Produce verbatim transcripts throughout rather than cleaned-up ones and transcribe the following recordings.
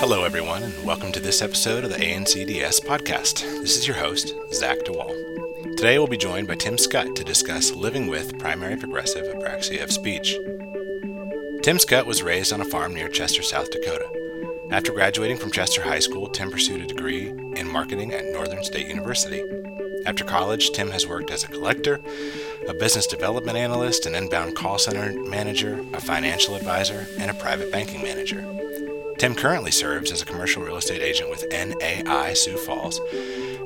Hello, everyone, and welcome to this episode of the A N C D S podcast. This is your host, Zach DeWall. Today, we'll be joined by Tim Scutt to discuss living with primary progressive apraxia of speech. Tim Scutt was raised on a farm near Chester, South Dakota. After graduating from Chester High School, Tim pursued a degree in marketing at Northern State University. After college, Tim has worked as a collector, a business development analyst, an inbound call center manager, a financial advisor, and a private banking manager. Tim currently serves as a commercial real estate agent with N A I Sioux Falls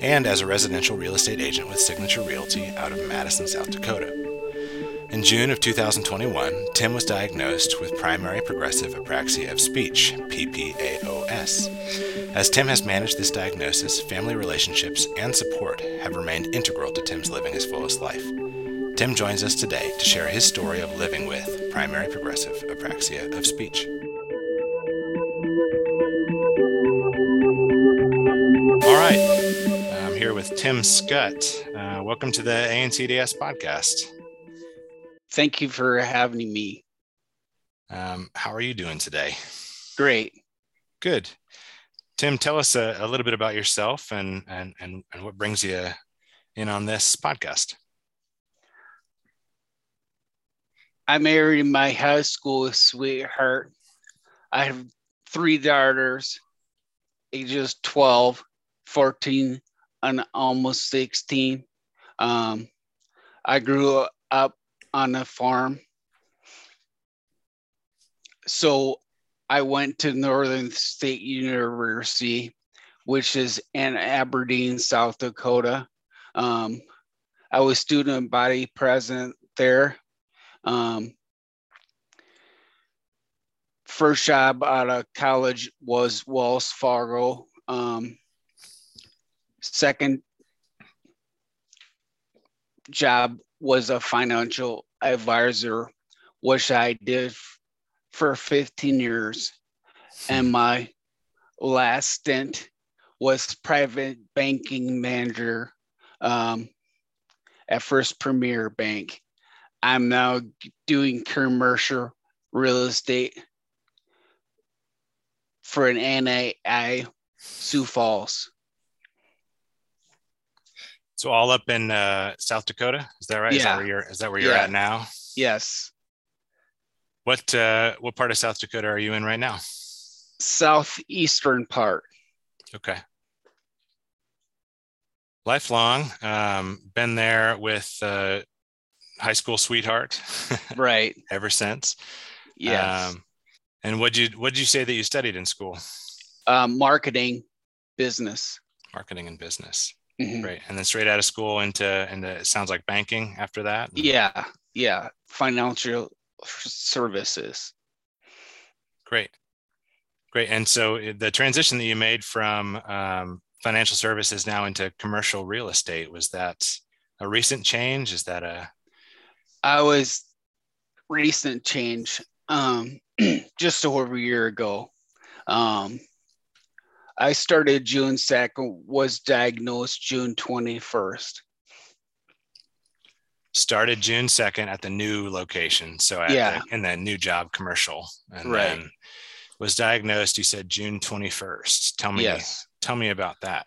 and as a residential real estate agent with Signature Realty out of Madison, South Dakota. In June of two thousand twenty-one, Tim was diagnosed with primary progressive apraxia of speech, P P A O S. As Tim has managed this diagnosis, family relationships and support have remained integral to Tim's living his fullest life. Tim joins us today to share his story of living with primary progressive apraxia of speech. All right, I'm here with Tim Scutt. Uh, welcome to the A N C D S podcast. Thank you for having me. Um, how are you doing today? Great. Good. Tim, tell us a, a little bit about yourself and, and, and, and what brings you in on this podcast. I married my high school sweetheart. I have three daughters, ages twelve. fourteen and almost sixteen. Um, I grew up on a farm. So I went to Northern State University, which is in Aberdeen, South Dakota. Um, I was student body president there. Um, first job out of college was Wells Fargo. Um, Second job was a financial advisor, which I did f- for fifteen years. And my last stint was private banking manager um, at First Premier Bank. I'm now doing commercial real estate for an N A I Sioux Falls. So all up in uh, South Dakota, is that right? Yeah. Is that where you're, is that where you're yeah. at now? Yes. What uh, what part of South Dakota are you in right now? Southeastern part. Okay. Lifelong, um, been there with uh, high school sweetheart, right? Ever since. Yes. Um, and what did you what did you say that you studied in school? Uh, marketing, business. Marketing and business. Mm-hmm. Right. And then straight out of school into, into, it sounds like banking after that. Yeah. Yeah. Financial services. Great. Great. And so the transition that you made from um, financial services now into commercial real estate, was that a recent change? Is that a? I was recent change um, just over a year ago. Um, I started June second, was diagnosed June twenty-first. Started June second at the new location. So at yeah. the, in the new job commercial. And right. then was diagnosed, you said June twenty-first. Tell me, yes. tell me about that.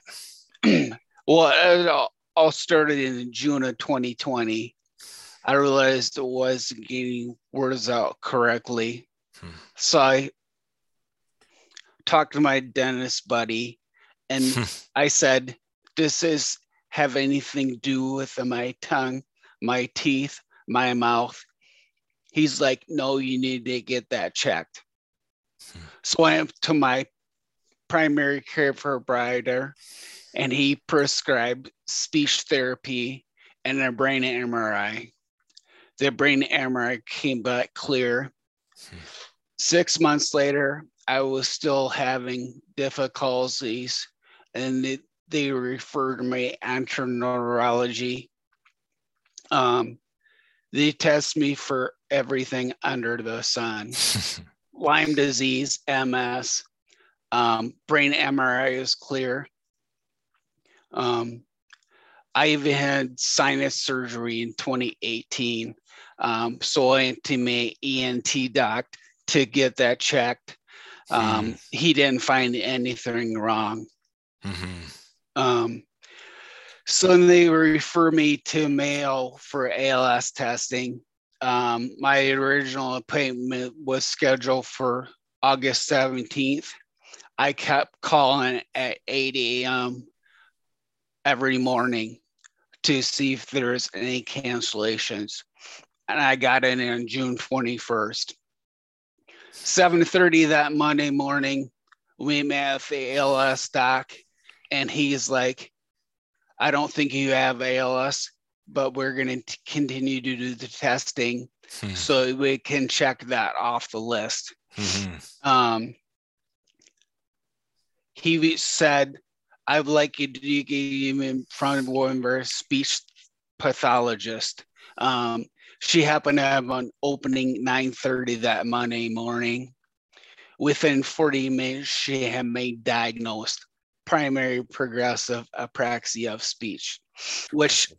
Well, it all, all started in June of twenty twenty. I realized I wasn't getting words out correctly. Hmm. So I talked to my dentist buddy, and I said, does this have anything to do with my tongue, my teeth, my mouth? He's like, no, you need to get that checked. So I went to my primary care provider, and he prescribed speech therapy and a brain M R I. The brain M R I came back clear. Six months later, I was still having difficulties, and they, they referred me to neurology. Um, they test me for everything under the sun. Lyme disease, M S, um, brain M R I is clear. Um, I even had sinus surgery in twenty eighteen. Um, so I went to my E N T doc to get that checked. Um, mm. He didn't find anything wrong. Mm-hmm. Um, so then they refer me to Mayo for A L S testing. Um, my original appointment was scheduled for August seventeenth. I kept calling at eight a.m. every morning to see if there was any cancellations. And I got in on June twenty-first. seven thirty that Monday morning, we met with the A L S doc, and he's like, I don't think you have A L S, but we're going to continue to do the testing hmm. so we can check that off the list. Mm-hmm. Um, he said, I'd like you to get him in front of one of our speech pathologist. Um, she happened to have an opening nine thirty that Monday morning. Within forty minutes, she had made diagnosed primary progressive apraxia of speech, which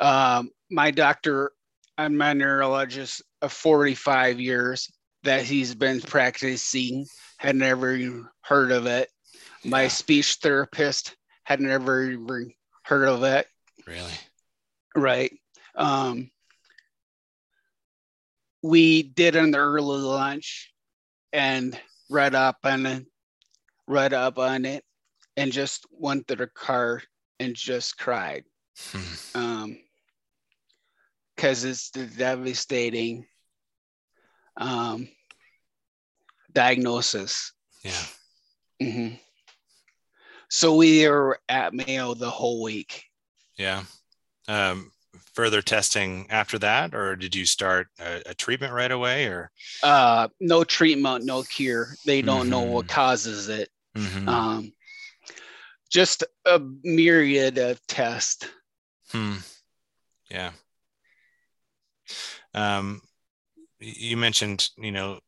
um, my doctor, I'm my neurologist of forty-five years that he's been practicing, had never heard of it. My yeah. speech therapist had never even heard of it. Really? Right. Um, we did an early lunch and read up on it, read up on it, and just went to the car and just cried. Hmm. Um, because it's the devastating um, diagnosis. Yeah. Mm-hmm. So we are at Mayo the whole week. Yeah. Um, further testing after that, or did you start a, a treatment right away? Or uh, no treatment, no cure. They don't mm-hmm. know what causes it. Mm-hmm. Um, just a myriad of tests. Hmm. Yeah. Um, you mentioned, you know,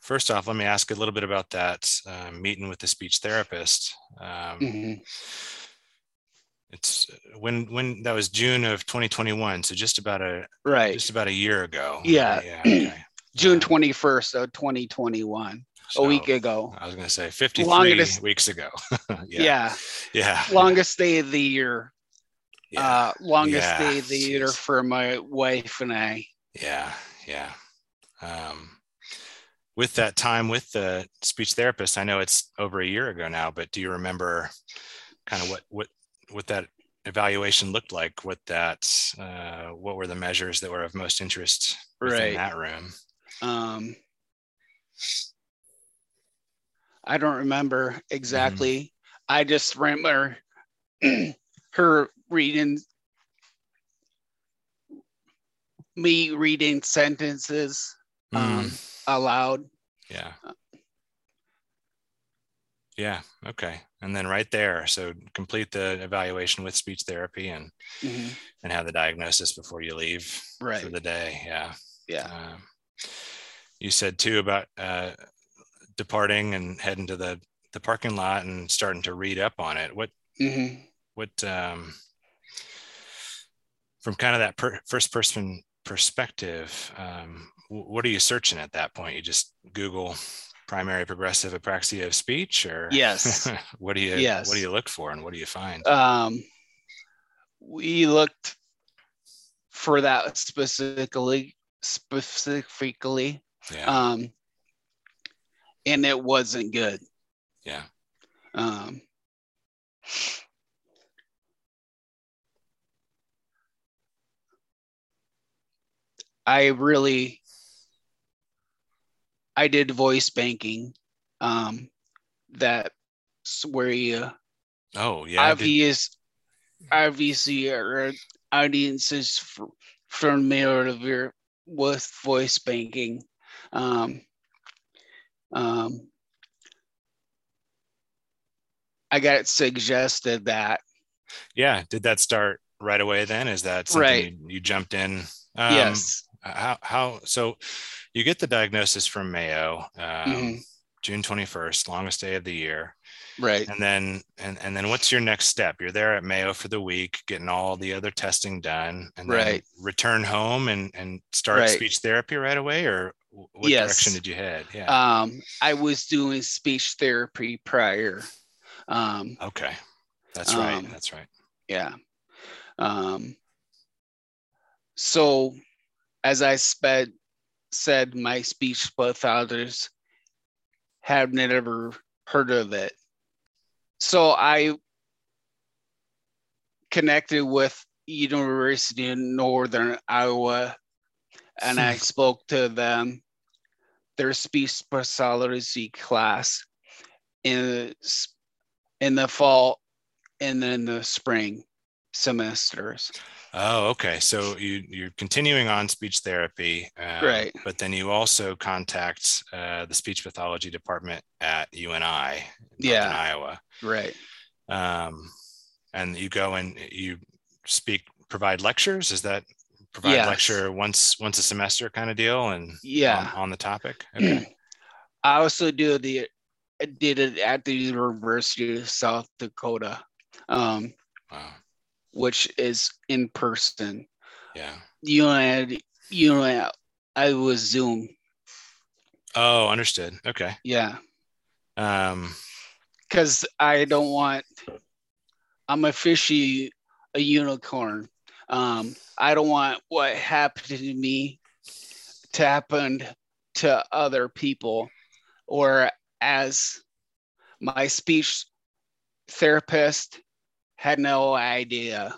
first off, let me ask a little bit about that uh, meeting with the speech therapist. Um, mm-hmm. It's when when that was June of twenty twenty-one, so just about a right, just about a year ago. Yeah, yeah okay. June twenty-first of twenty twenty-one, so a week ago. I was going to say fifty-three longest, weeks ago. yeah. yeah, yeah, longest day of the year. Yeah. Uh, longest yeah. day of the year Jeez. for my wife and I. Yeah, yeah. Um, with that time with the speech therapist, I know it's over a year ago now, but do you remember kind of what what what that evaluation looked like? What that uh, what were the measures that were of most interest within right. that room? Um, I don't remember exactly. Mm-hmm. I just remember her. Reading me reading sentences um, mm. aloud. Yeah. Yeah. Okay. And then right there, so complete the evaluation with speech therapy and mm-hmm. and have the diagnosis before you leave right. for the day. Yeah. Yeah. Um, you said too about uh, departing and heading to the the parking lot and starting to read up on it. What mm-hmm. what um, from kind of that per- first person perspective, um, w- what are you searching at that point? You just Google primary progressive apraxia of speech, or yes, what do you yes. what do you look for, and what do you find? Um, we looked for that specifically, specifically, yeah. um, and it wasn't good. Yeah. Um, I really, I did voice banking. Um, that's where you, oh yeah, obvious, obviously our audiences f- familiar with voice banking. Um, um, I got suggested that. Yeah, did that start right away? Then is that something right. you, you jumped in? Um, yes. How, how, so you get the diagnosis from Mayo, um, mm-hmm. June twenty-first, longest day of the year. Right. And then, and, and then what's your next step? You're there at Mayo for the week, getting all the other testing done, and then right. return home and, and start right. speech therapy right away, or what yes. direction did you head? Yeah. Um, I was doing speech therapy prior. Um, okay. That's right. Um, That's right. Yeah. Um, so as I sped, said, my speech pathologist have never heard of it. So I connected with University of Northern Iowa, and I spoke to them, their speech pathology class in, in the fall and then the spring semesters. Oh, okay. So you, you're continuing on speech therapy, uh, right? But then you also contact uh, the speech pathology department at U N I, yeah, in Iowa, right? Um, and you go and you speak, provide lectures. Is that provide yes. lecture once once a semester kind of deal? And yeah, on, on the topic. Okay. I also do the did it at the University of South Dakota. Um, wow. Which is in person. Yeah. You know, I, you know, I was Zoom. Oh, understood. Okay. Yeah. Um, because I don't want. I'm a fishy, a unicorn. Um, I don't want what happened to me to happen to other people, or as my speech therapist had no idea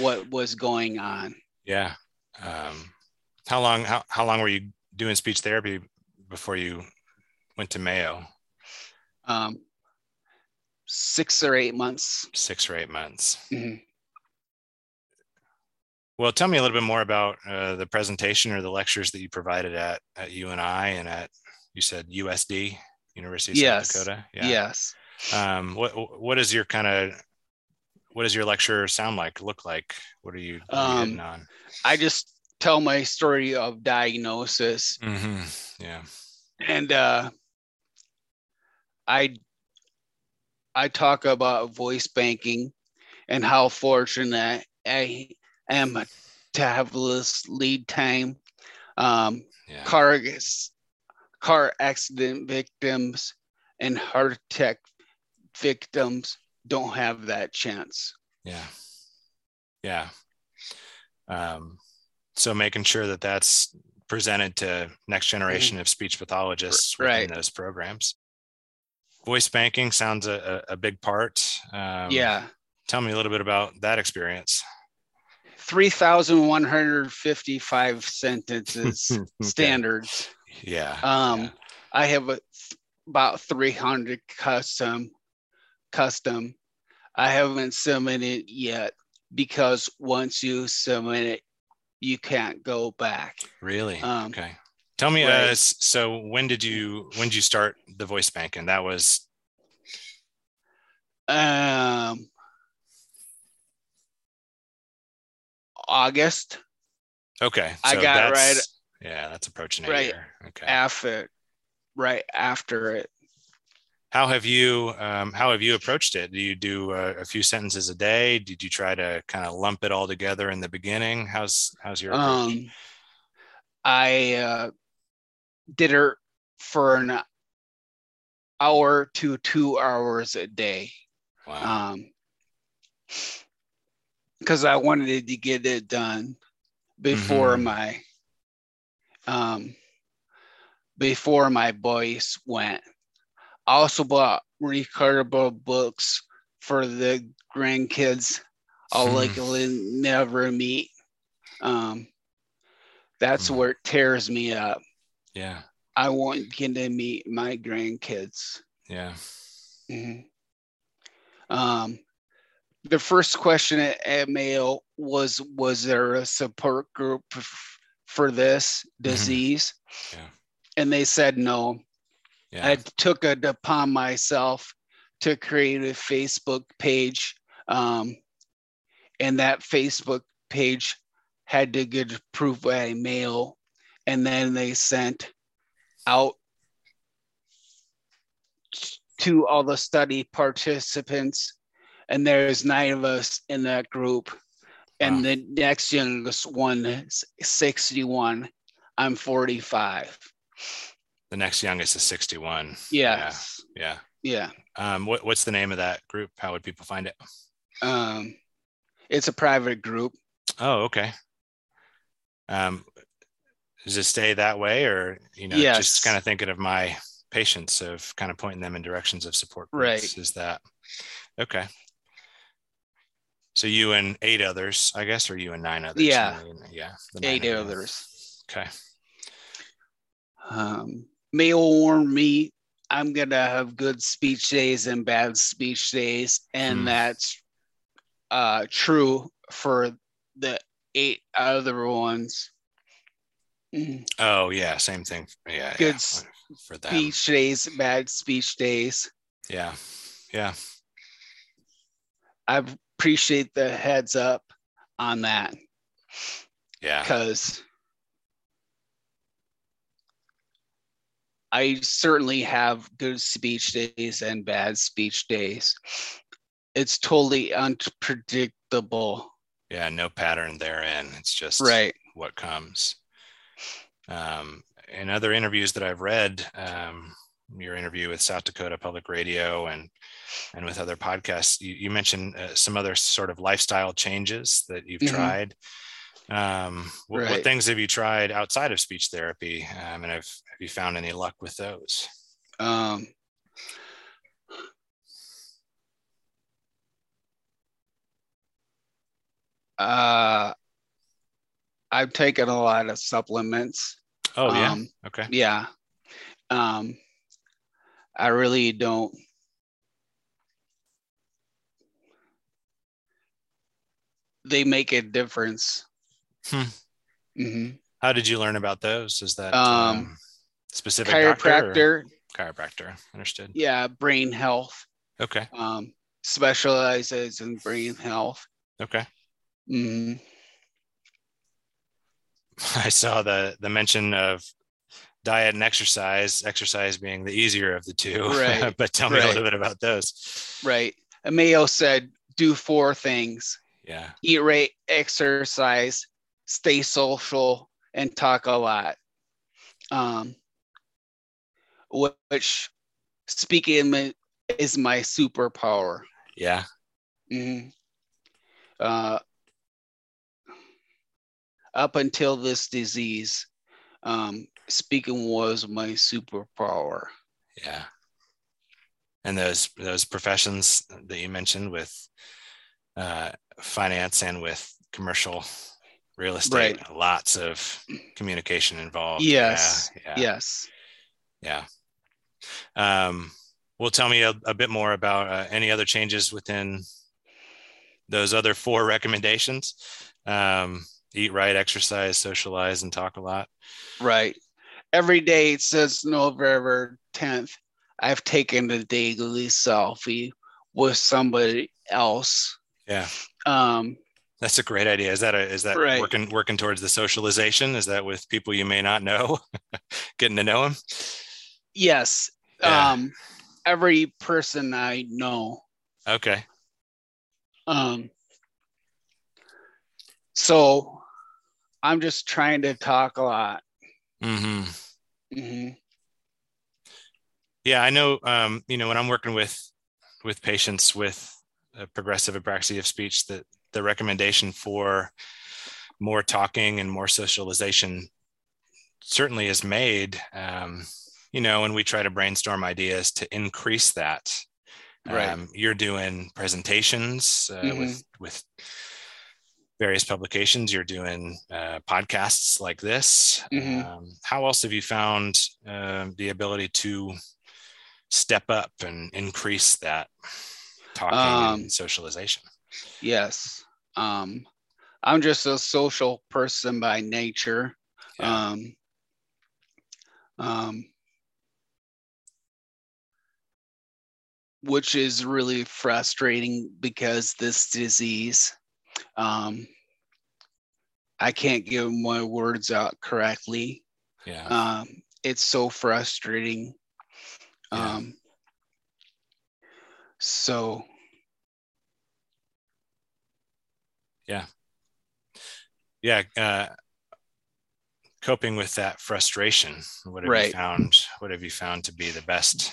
what was going on. Yeah. Um, how long, how, how long were you doing speech therapy before you went to Mayo? Um, six or eight months. Six or eight months. Mm-hmm. Well, tell me a little bit more about uh, the presentation or the lectures that you provided at, at U N I and at, you said U S D, University of yes. South Dakota. Yeah. Yes. Um, what, what is your kind of, what does your lecture sound like, look like? What are you, what are you um, hitting on? I just tell my story of diagnosis. Mm-hmm. Yeah. And uh, I I talk about voice banking and how fortunate I am to have this lead time. Um, yeah. car, car accident victims and heart attack victims don't have that chance. Yeah. Yeah. Um, so making sure that that's presented to next generation mm-hmm. of speech pathologists within right. those programs. Voice banking sounds a, a big part. Um, yeah. Tell me a little bit about that experience. three thousand one hundred fifty-five sentences okay. standards. Yeah. Um, yeah. I have a, about three hundred custom Custom, I haven't submitted yet because once you submit it, you can't go back. Really? Um, okay. Tell me, right. uh, so when did you when did you start the voice bank? And that was um August. Okay, so I got that's, right. Yeah, that's approaching a right year. Okay. After, right after it. How have you um, how have you approached it? Do you do uh, a few sentences a day? Did you try to kind of lump it all together in the beginning? How's how's your approach? Um, I uh, did it for an hour to two hours a day. Wow. Because um, I wanted to get it done before mm-hmm. my um, before my voice went. I also bought recordable books for the grandkids I'll likely never meet. Um, that's mm. where it tears me up. Yeah. I won't get to meet my grandkids. Yeah. Mm-hmm. Um, the first question at, at Mayo was, was there a support group f- for this disease? Mm-hmm. Yeah. And they said no. Yeah. I took it upon myself to create a Facebook page, um, and that Facebook page had to get approved by mail, and then they sent out to all the study participants, and there's nine of us in that group. And wow. The next youngest one is sixty-one. I'm forty-five. The next youngest is sixty-one. Yes. Yeah. Yeah. Yeah. Um, what, what's the name of that group? How would people find it? Um, it's a private group. Oh, okay. Um, does it stay that way, or, you know, yes. Just kind of thinking of my patients of kind of pointing them in directions of support groups, right. Is that okay? So you and eight others, I guess, or you and nine others? Yeah. Yeah. Eight others. Okay. Um, Mayo warned me, I'm going to have good speech days and bad speech days. And mm. that's uh, true for the eight other ones. Mm. Oh, yeah. Same thing. Yeah. Good yeah. For them. Speech days, bad speech days. Yeah. Yeah. I appreciate the heads up on that. Yeah. Because I certainly have good speech days and bad speech days. It's totally unpredictable. Yeah, no pattern therein. It's just right. What comes. Um, in other interviews that I've read, um, your interview with South Dakota Public Radio and and with other podcasts, you, you mentioned uh, some other sort of lifestyle changes that you've mm-hmm. tried. Um, what, right. what things have you tried outside of speech therapy? Um, and have, have you found any luck with those? Um, uh, I've taken a lot of supplements. Oh yeah. Um, okay. Yeah. Um, I really don't. They make a difference. Hmm. Mm-hmm. How did you learn about those? Is that um, um, specific chiropractor? Chiropractor, understood. Yeah, brain health. Okay. Um, specializes in brain health. Okay. Mm-hmm. I saw the the mention of diet and exercise. Exercise being the easier of the two. Right. But tell me right. a little bit about those. Right. Mayo said, "Do four things." Yeah. Eat right, exercise, stay social, and talk a lot. Um, which speaking is my superpower. Yeah. Mm-hmm. Uh, up until this disease, um, speaking was my superpower. Yeah. And those those professions that you mentioned with uh, finance and with commercial real estate, right. Lots of communication involved. Yes. Yeah, yeah. Yes. Yeah. Um, well, tell me a, a bit more about uh, any other changes within those other four recommendations. Um, eat right, exercise, socialize, and talk a lot. Right. Every day since November tenth, I've taken a daily selfie with somebody else. Yeah. Um, That's a great idea. Is that a, is that right. working working towards the socialization? Is that with people you may not know, getting to know them? Yes. Yeah. Um, every person I know. Okay. Um. So I'm just trying to talk a lot. Mm-hmm. Mm-hmm. Yeah, I know, um, you know, when I'm working with with patients with a progressive apraxia of speech, that the recommendation for more talking and more socialization certainly is made, um, you know, and we try to brainstorm ideas to increase that. Right. Um, you're doing presentations uh, mm-hmm. with, with various publications. You're doing uh, podcasts like this. Mm-hmm. Um, how else have you found uh, the ability to step up and increase that talking um, and socialization? Yes. Um, I'm just a social person by nature. Yeah. Um, um, which is really frustrating because this disease, um, I can't get my words out correctly. Yeah. Um, it's so frustrating. Yeah. Um, So. Yeah. Yeah. Uh, coping with that frustration. What have right. you found? What have you found to be the best?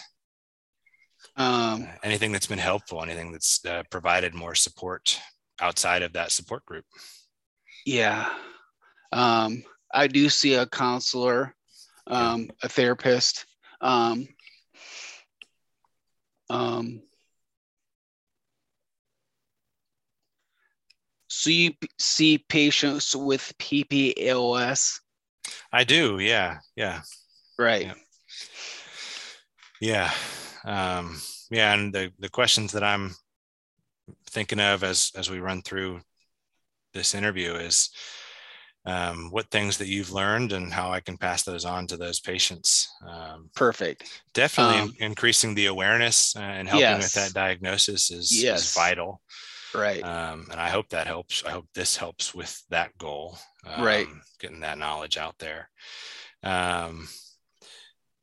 Um, anything that's been helpful, anything that's uh, provided more support outside of that support group? Yeah. Um, I do see a counselor, um, a therapist, um, um, so you see patients with P P A O S? I do. Yeah. Yeah. Right. Yeah. Yeah. Um, yeah. And the, the questions that I'm thinking of as, as we run through this interview is, Um, what things that you've learned and how I can pass those on to those patients. Um, Perfect. Definitely um, increasing the awareness and helping yes. with that diagnosis is, yes. is vital. Right. Um, and I hope that helps. I hope this helps with that goal. Um, right. Getting that knowledge out there. Um,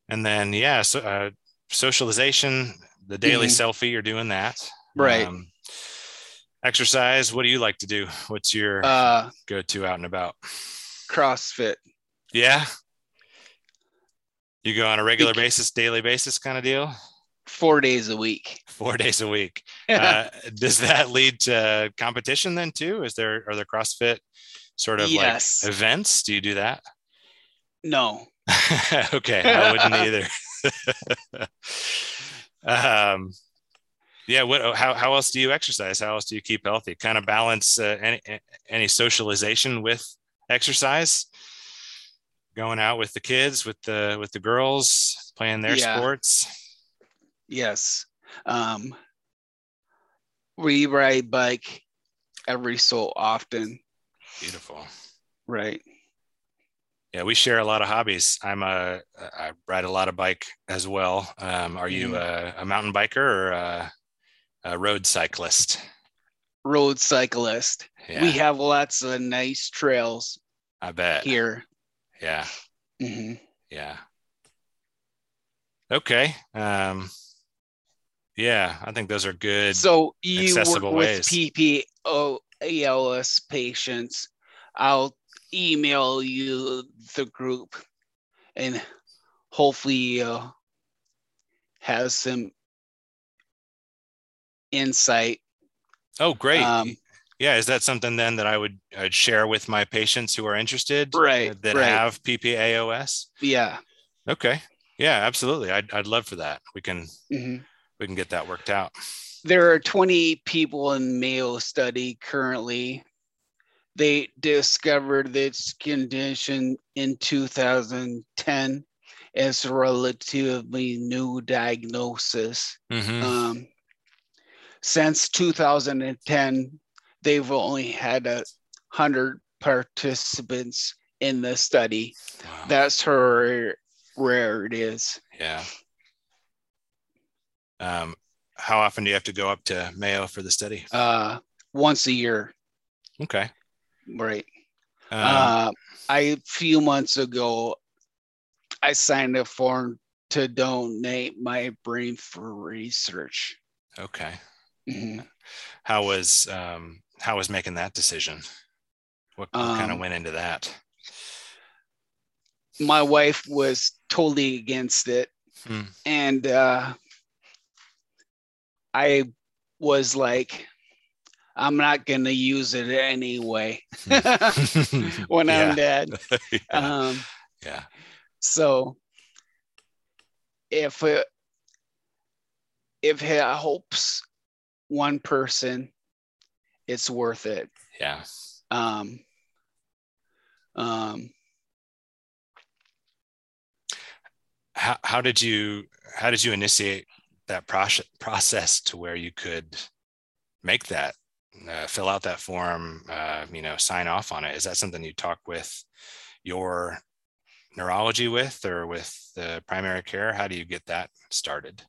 and then, yeah, so, uh, socialization, the daily mm-hmm. selfie, you're doing that. Right. Um, Exercise. What do you like to do? What's your uh, go-to out and about? CrossFit. Yeah. You go on a regular basis, daily basis kind of deal? Four days a week. Four days a week. uh, does that lead to competition then too? Is there, are there CrossFit sort of yes. like events? Do you do that? No. Okay. I wouldn't either. um, Yeah. What, how, how else do you exercise? How else do you keep healthy? Kind of balance uh, any, any socialization with exercise, going out with the kids, with the, with the girls, playing their yeah. sports. Yes. Um, we ride bike every so often. Beautiful. Right. Yeah. We share a lot of hobbies. I'm a, I ride a lot of bike as well. Um, are you a, a mountain biker or a, A road cyclist. Road cyclist. Yeah. We have lots of nice trails. I bet. Here. Yeah. Mm-hmm. Yeah. Okay. Um, yeah, I think those are good. So you accessible work with ways. P P A O S patients. I'll email you the group, and hopefully uh, has some insight. Oh, great. Um, yeah. Is that something then that I would I'd share with my patients who are interested right, that right. have P P A O S? Yeah. Okay. Yeah, absolutely. I'd, I'd love for that. We can, mm-hmm. we can get that worked out. There are twenty people in Mayo study currently. They discovered this condition in two thousand ten as a relatively new diagnosis. Mm-hmm. Um, Since two thousand ten, they've only had a hundred participants in the study. Wow. That's how rare it is. Yeah. Um, how often do you have to go up to Mayo for the study? Uh, once a year. Okay. Right. Um, uh, I a few months ago, I signed a form to donate my brain for research. Okay. Mm-hmm. How was um, how was making that decision? What, what um, kind of went into that? My wife was totally against it, mm. and uh, I was like, "I'm not going to use it anyway." when yeah. I'm dead, yeah. Um, yeah. So if it, if it helps one person, it's worth it. Yeah. Um, um, how, how did you, how did you initiate that process process to where you could make that, uh, fill out that form, uh, you know, sign off on it? Is that something you talk with your neurology with, or with the primary care? How do you get that started?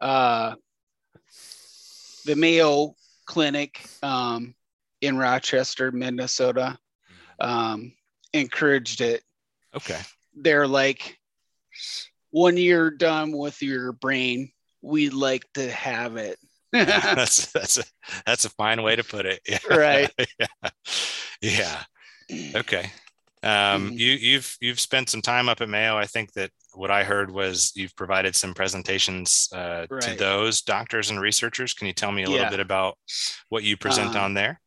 Uh, The Mayo Clinic um, in Rochester, Minnesota, um, encouraged it. Okay. They're like, when you're done with your brain, we like to have it. that's that's a, that's a fine way to put it. Yeah. Right. yeah. yeah. Okay. Um, you, you've you've spent some time up at Mayo. I think that what I heard was you've provided some presentations uh, right. to those doctors and researchers. Can you tell me a yeah. little bit about what you present um, on there?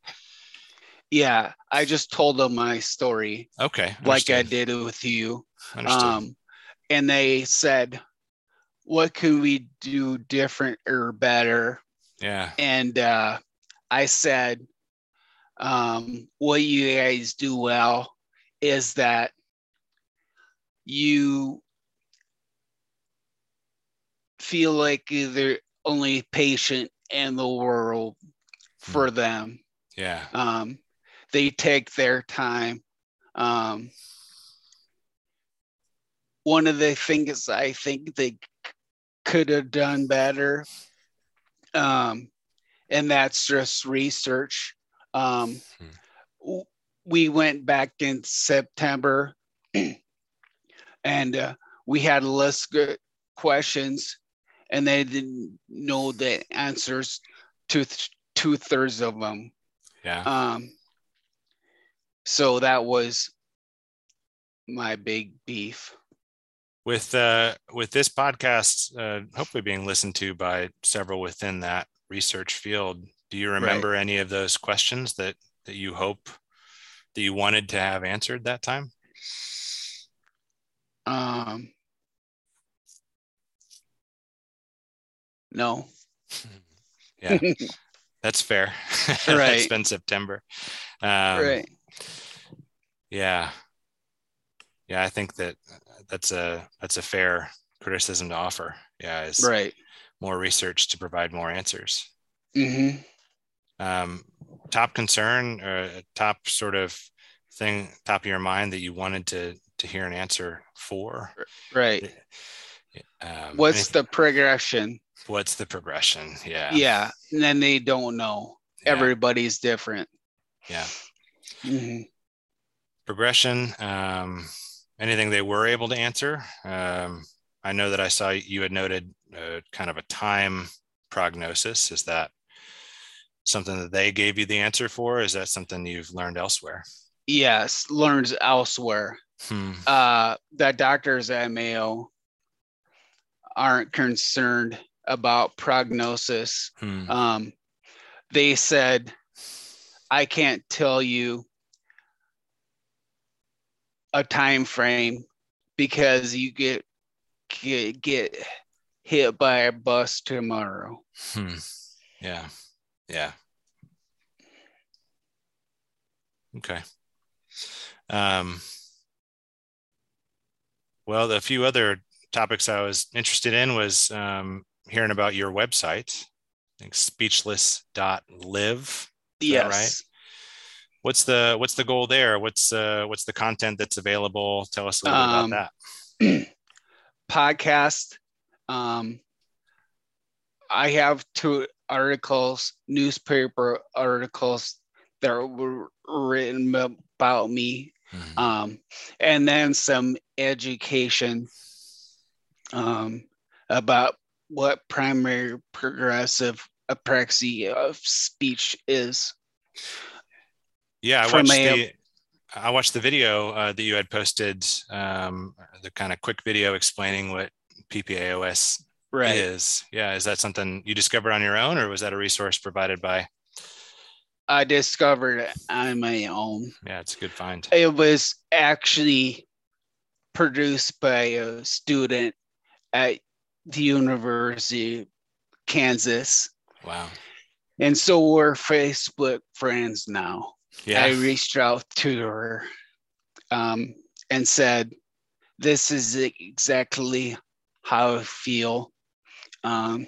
Yeah, I just told them my story. Okay. Understood. Like I did with you. Understood. Um, and they said, what could we do different or better? Yeah. And uh, I said, um, what you guys do well is that you feel like they're only patient in the world for them. Yeah. Um, they take their time. Um, one of the things I think they could have done better, um, and that's just research. Um, hmm. We went back in September and uh, we had a list of questions, and they didn't know the answers to th- two thirds of them. Yeah. Um, so that was my big beef. With uh, with this podcast, uh, hopefully being listened to by several within that research field, do you remember right. any of those questions that that you hope that you wanted to have answered that time? Um, no. Yeah, that's fair. Right. It's been September. Um, right. Yeah. Yeah, I think that that's a that's a fair criticism to offer. Yeah, is right. more research to provide more answers. Mm-hmm. Um, top concern or top sort of thing, top of your mind that you wanted to to hear an answer for. Right. Um, what's anything? the progression? What's the progression? Yeah. Yeah, and then they don't know. Yeah. Everybody's different. Yeah. Mm-hmm. Progression. Um, Anything they were able to answer? Um, I know that I saw you had noted uh, kind of a time prognosis. Is that something that they gave you the answer for? Is that something you've learned elsewhere? Yes, learned elsewhere. Hmm. Uh, that doctors at Mayo aren't concerned about prognosis. Hmm. Um, they said, I can't tell you a time frame because you get get, get hit by a bus tomorrow. Hmm. Yeah. Yeah. Okay. Um, well, a few other topics I was interested in was um, hearing about your website. I think speechless dot live. Yes. Right? What's the what's the goal there? What's uh, what's the content that's available? Tell us a little bit um, about that. Podcast. Um, I have two articles, newspaper articles that were written about me, mm-hmm. um, and then some education um, about what primary progressive apraxia of speech is. Yeah, I watched a, the I watched the video uh, that you had posted, um, the kind of quick video explaining what P P A O S right. is. Yeah, is that something you discovered on your own, or was that a resource provided by? I discovered it on my own. Yeah, it's a good find. It was actually produced by a student at the University of Kansas. Wow. And so we're Facebook friends now. Yeah. I reached out to her um, and said, this is exactly how I feel. Um,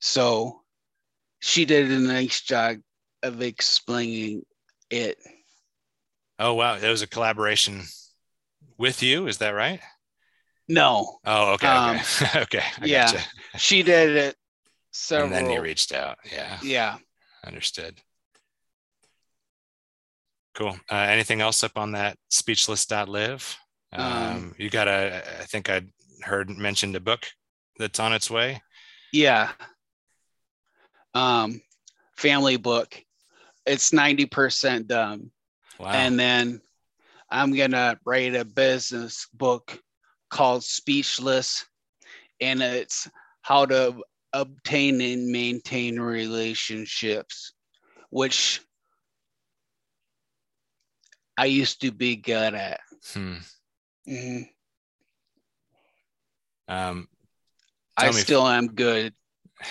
so she did a nice job of explaining it. Oh, wow. That was a collaboration with you. Is that right? No. Oh, okay. Um, okay. okay. I yeah. Gotcha. She did it several. And then you reached out. Yeah. Yeah. Understood. Cool. Uh, anything else up on that speechless dot live? Um, um, you got a, I think I heard mentioned a book that's on its way? Yeah. Um, family book. It's ninety percent done. Wow. And then I'm going to write a business book called Speechless, and it's how to obtain and maintain relationships, which I used to be good at. Hmm. Mm-hmm. Um, I still if... am good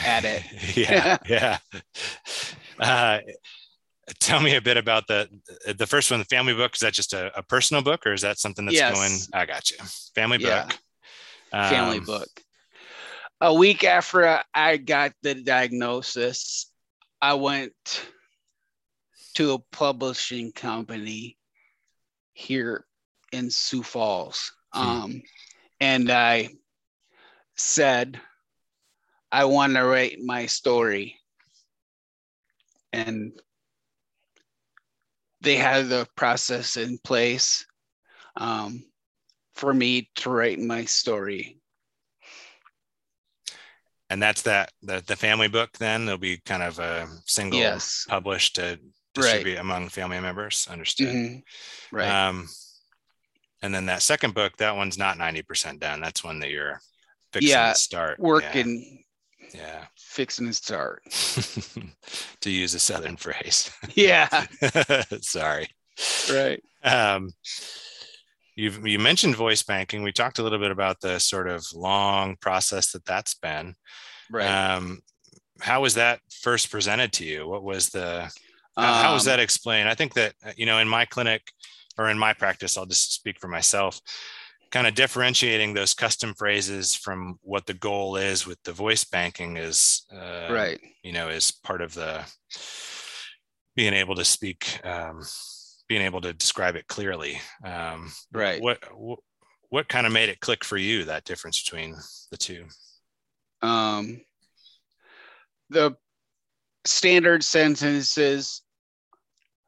at it. yeah, yeah. Uh, tell me a bit about the the first one, the family book. Is that just a, a personal book, or is that something that's yes. going? I got you. Family yeah. book. Um, family book. A week after I got the diagnosis, I went to a publishing company here in Sioux Falls. Hmm. Um, and I said, I want to write my story. And they had the process in place um, for me to write my story. And that's that, the, the family book then? There'll be kind of a single yes. published to distribute right. among family members? Understood. Mm-hmm. Right. Um, and then that second book, that one's not ninety percent done. That's one that you're fixing yeah, to start. Working, yeah, yeah. fixing to start. To use a Southern phrase. Yeah. Sorry. Right. Um, you've, you mentioned voice banking. We talked a little bit about the sort of long process that that's been. Right. Um, how was that first presented to you? What was the, how, um, how was that explained? I think that, you know, in my clinic, or in my practice, I'll just speak for myself, kind of differentiating those custom phrases from what the goal is with the voice banking is, uh, right. you know, is part of the being able to speak, um, being able to describe it clearly. Um, right. What, what, what kind of made it click for you, that difference between the two? Um, the standard sentences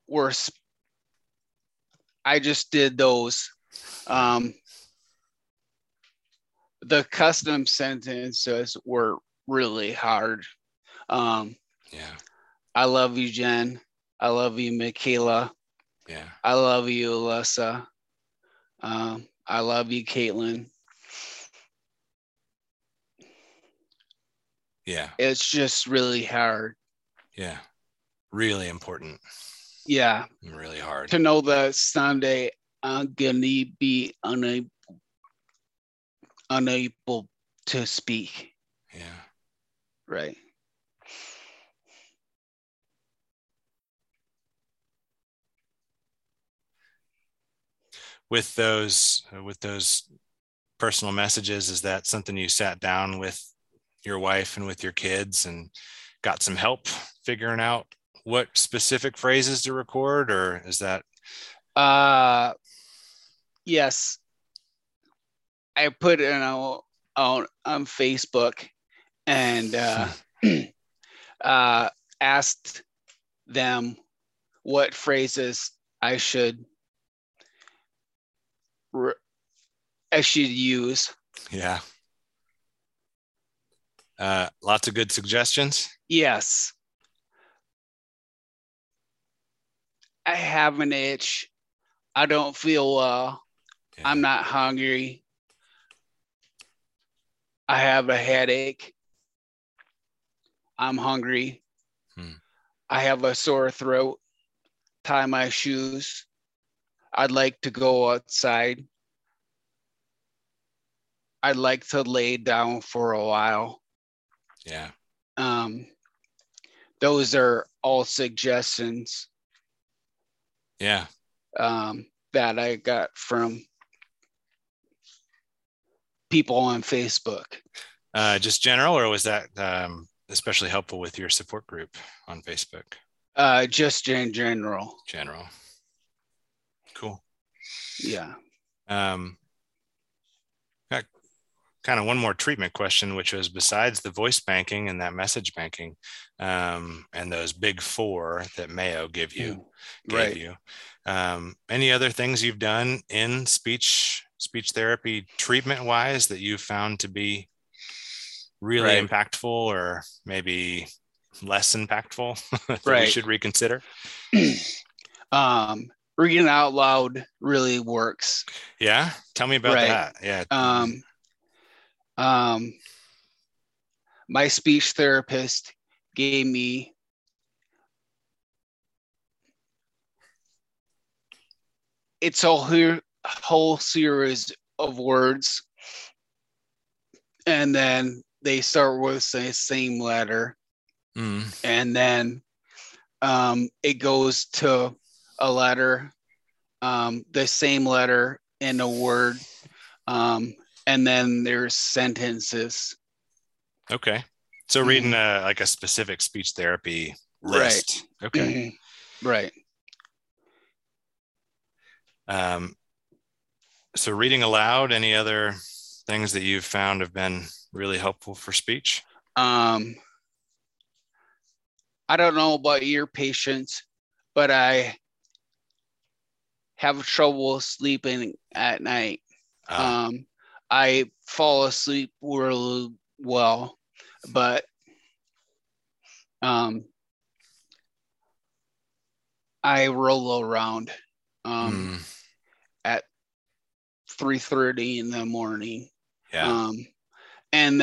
were sp- I just did those. Um, the custom sentences were really hard. Um, yeah. I love you, Jen. I love you, Michaela. Yeah. I love you, Alyssa. Um, I love you, Caitlin. Yeah. It's just really hard. Yeah. Really important. Yeah, really hard to know that someday I'm gonna be unable, unable to speak. Yeah, right. With those, with those personal messages, is that something you sat down with your wife and with your kids and got some help figuring out what specific phrases to record, or is that? Uh, yes. I put it on, on, on Facebook and uh, uh, asked them what phrases I should re- I should use. Yeah. Uh, lots of good suggestions. Yes. I have an itch. I don't feel well. Yeah. I'm not hungry. I have a headache. I'm hungry. Hmm. I have a sore throat. Tie my shoes. I'd like to go outside. I'd like to lay down for a while. Yeah. Um, those are all suggestions. Yeah. Um, that I got from people on Facebook. Uh, just general, or was that um, especially helpful with your support group on Facebook? Uh, just in general. General. Cool. Yeah. Um, got kind of one more treatment question, which was besides the voice banking and that message banking, um, and those big four that Mayo give you, gave right. you, um, any other things you've done in speech speech therapy treatment wise that you found to be really right. impactful, or maybe less impactful that right. we should reconsider? um, reading out loud really works. Yeah. Tell me about right. that. Yeah. Um, um, my speech therapist gave me it's a whole, whole series of words, and then they start with the same letter, mm. and then um, it goes to a letter, um, the same letter and a word, um, and then there's sentences. Okay, so reading mm. a, like a specific speech therapy list. Right. Okay. Mm-hmm. Right. Um, so reading aloud, any other things that you've found have been really helpful for speech? Um, I don't know about your patients, but I have trouble sleeping at night. Uh, um, I fall asleep really well, but, um, I roll around, um, mm. at three thirty in the morning. Yeah. Um, and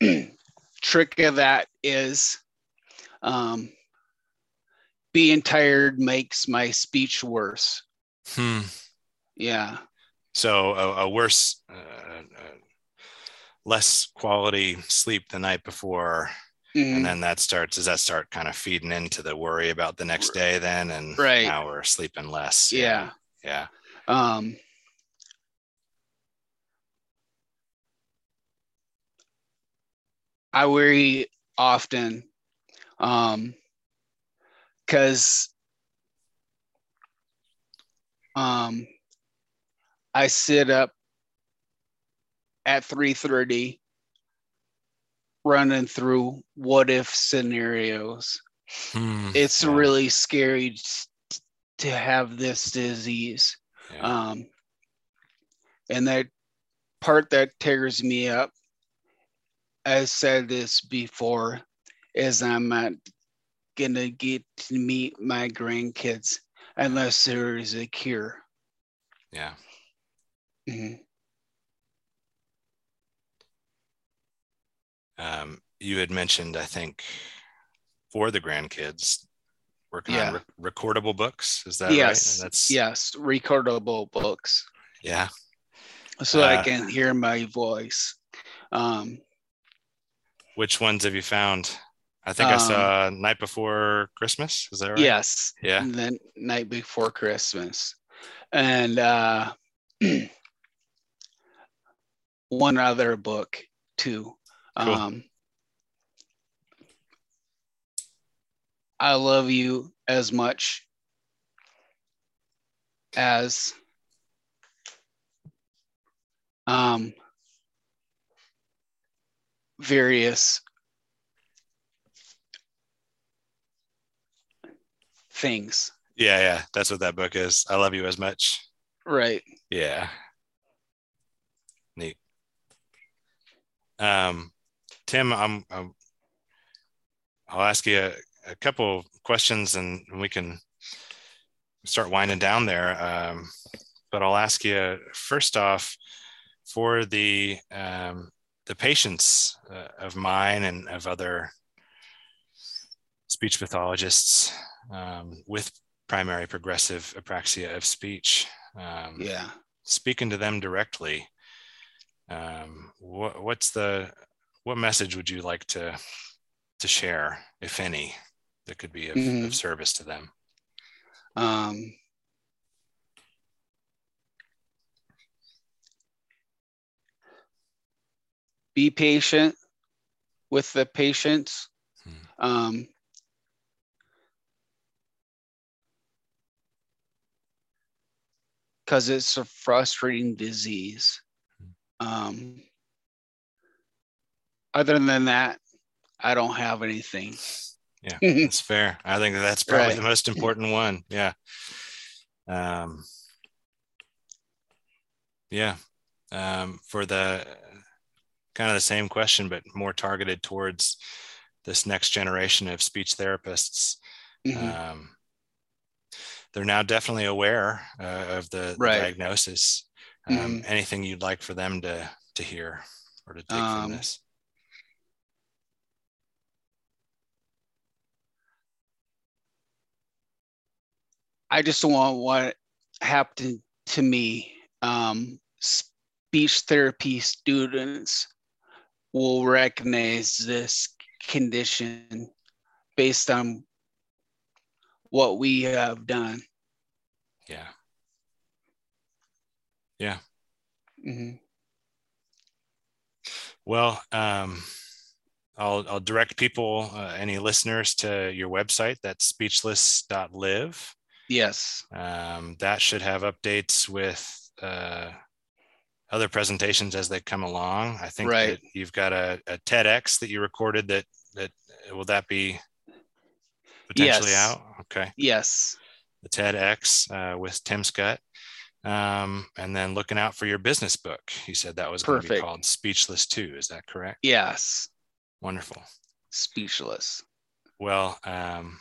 the trick of that is um, being tired makes my speech worse. Hmm. Yeah. So a, a worse, uh, less quality sleep the night before. Mm-hmm. And then that starts, does that start kind of feeding into the worry about the next day then? And right. now we're sleeping less. Yeah. Yeah. yeah. Um, I worry often because um, um, I sit up at three thirty running through what if scenarios. Hmm. It's yeah. really scary t- to have this disease. Yeah. Um, and that part that tears me up, I said this before, is I'm not going to get to meet my grandkids unless there is a cure. Yeah. Mm-hmm. Um, you had mentioned, I think, for the grandkids, working yeah. on re- recordable books. Is that yes. right? That's... Yes, recordable books. Yeah. So uh, I can hear my voice. Um Which ones have you found? I think um, I saw Night Before Christmas. Is that right? Yes. Yeah. And then Night Before Christmas. And uh, one other book, too. Cool. Um, I Love You As Much As... Um, various things. Yeah, yeah. That's what that book is. I Love You As Much. Right. Yeah. Neat. Um, Tim, I'm, I'm I'll ask you a, a couple questions and we can start winding down there. Um, but I'll ask you first off for the um the patients uh, of mine and of other speech pathologists um, with primary progressive apraxia of speech. Um, yeah. Speaking to them directly, um, what, what's the, what message would you like to, to share, if any, that could be of, mm-hmm. of service to them? Um, Be patient with the patients. Hmm. Um, because it's a frustrating disease. Hmm. Um, other than that, I don't have anything. Yeah, that's fair. I think that's probably right. the most important one. Yeah. Um, Yeah. Um, for the kind of the same question, but more targeted towards this next generation of speech therapists. Mm-hmm. Um, they're now definitely aware uh, of the, right. the diagnosis. Um, mm-hmm. Anything you'd like for them to, to hear or to take um, from this? I just don't want what happened to me. Um, speech therapy students will recognize this condition based on what we have done. Yeah. Yeah. Mm-hmm. Well, um, I'll, I'll direct people, uh, any listeners, to your website. That's speechless dot live. Yes. Um, that should have updates with uh, other presentations as they come along. I think right. that you've got a, a TEDx that you recorded that, that will that be potentially yes. out? Okay. Yes. The TEDx uh, with Tim Scutt. Um, and then looking out for your business book. You said that was going to be called Speechless Too. Is that correct? Yes. Wonderful. Speechless. Well, um,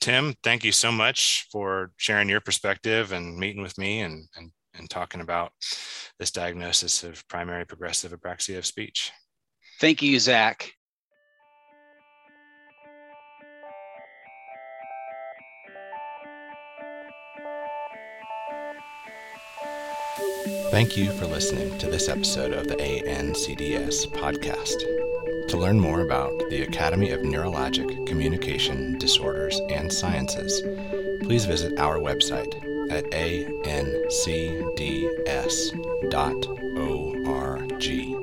Tim, thank you so much for sharing your perspective and meeting with me and, and, and talking about this diagnosis of primary progressive apraxia of speech. Thank you, Zach. Thank you for listening to this episode of the A N C D S podcast. To learn more about the Academy of Neurologic Communication Disorders and Sciences, please visit our website at A N C D S dot org.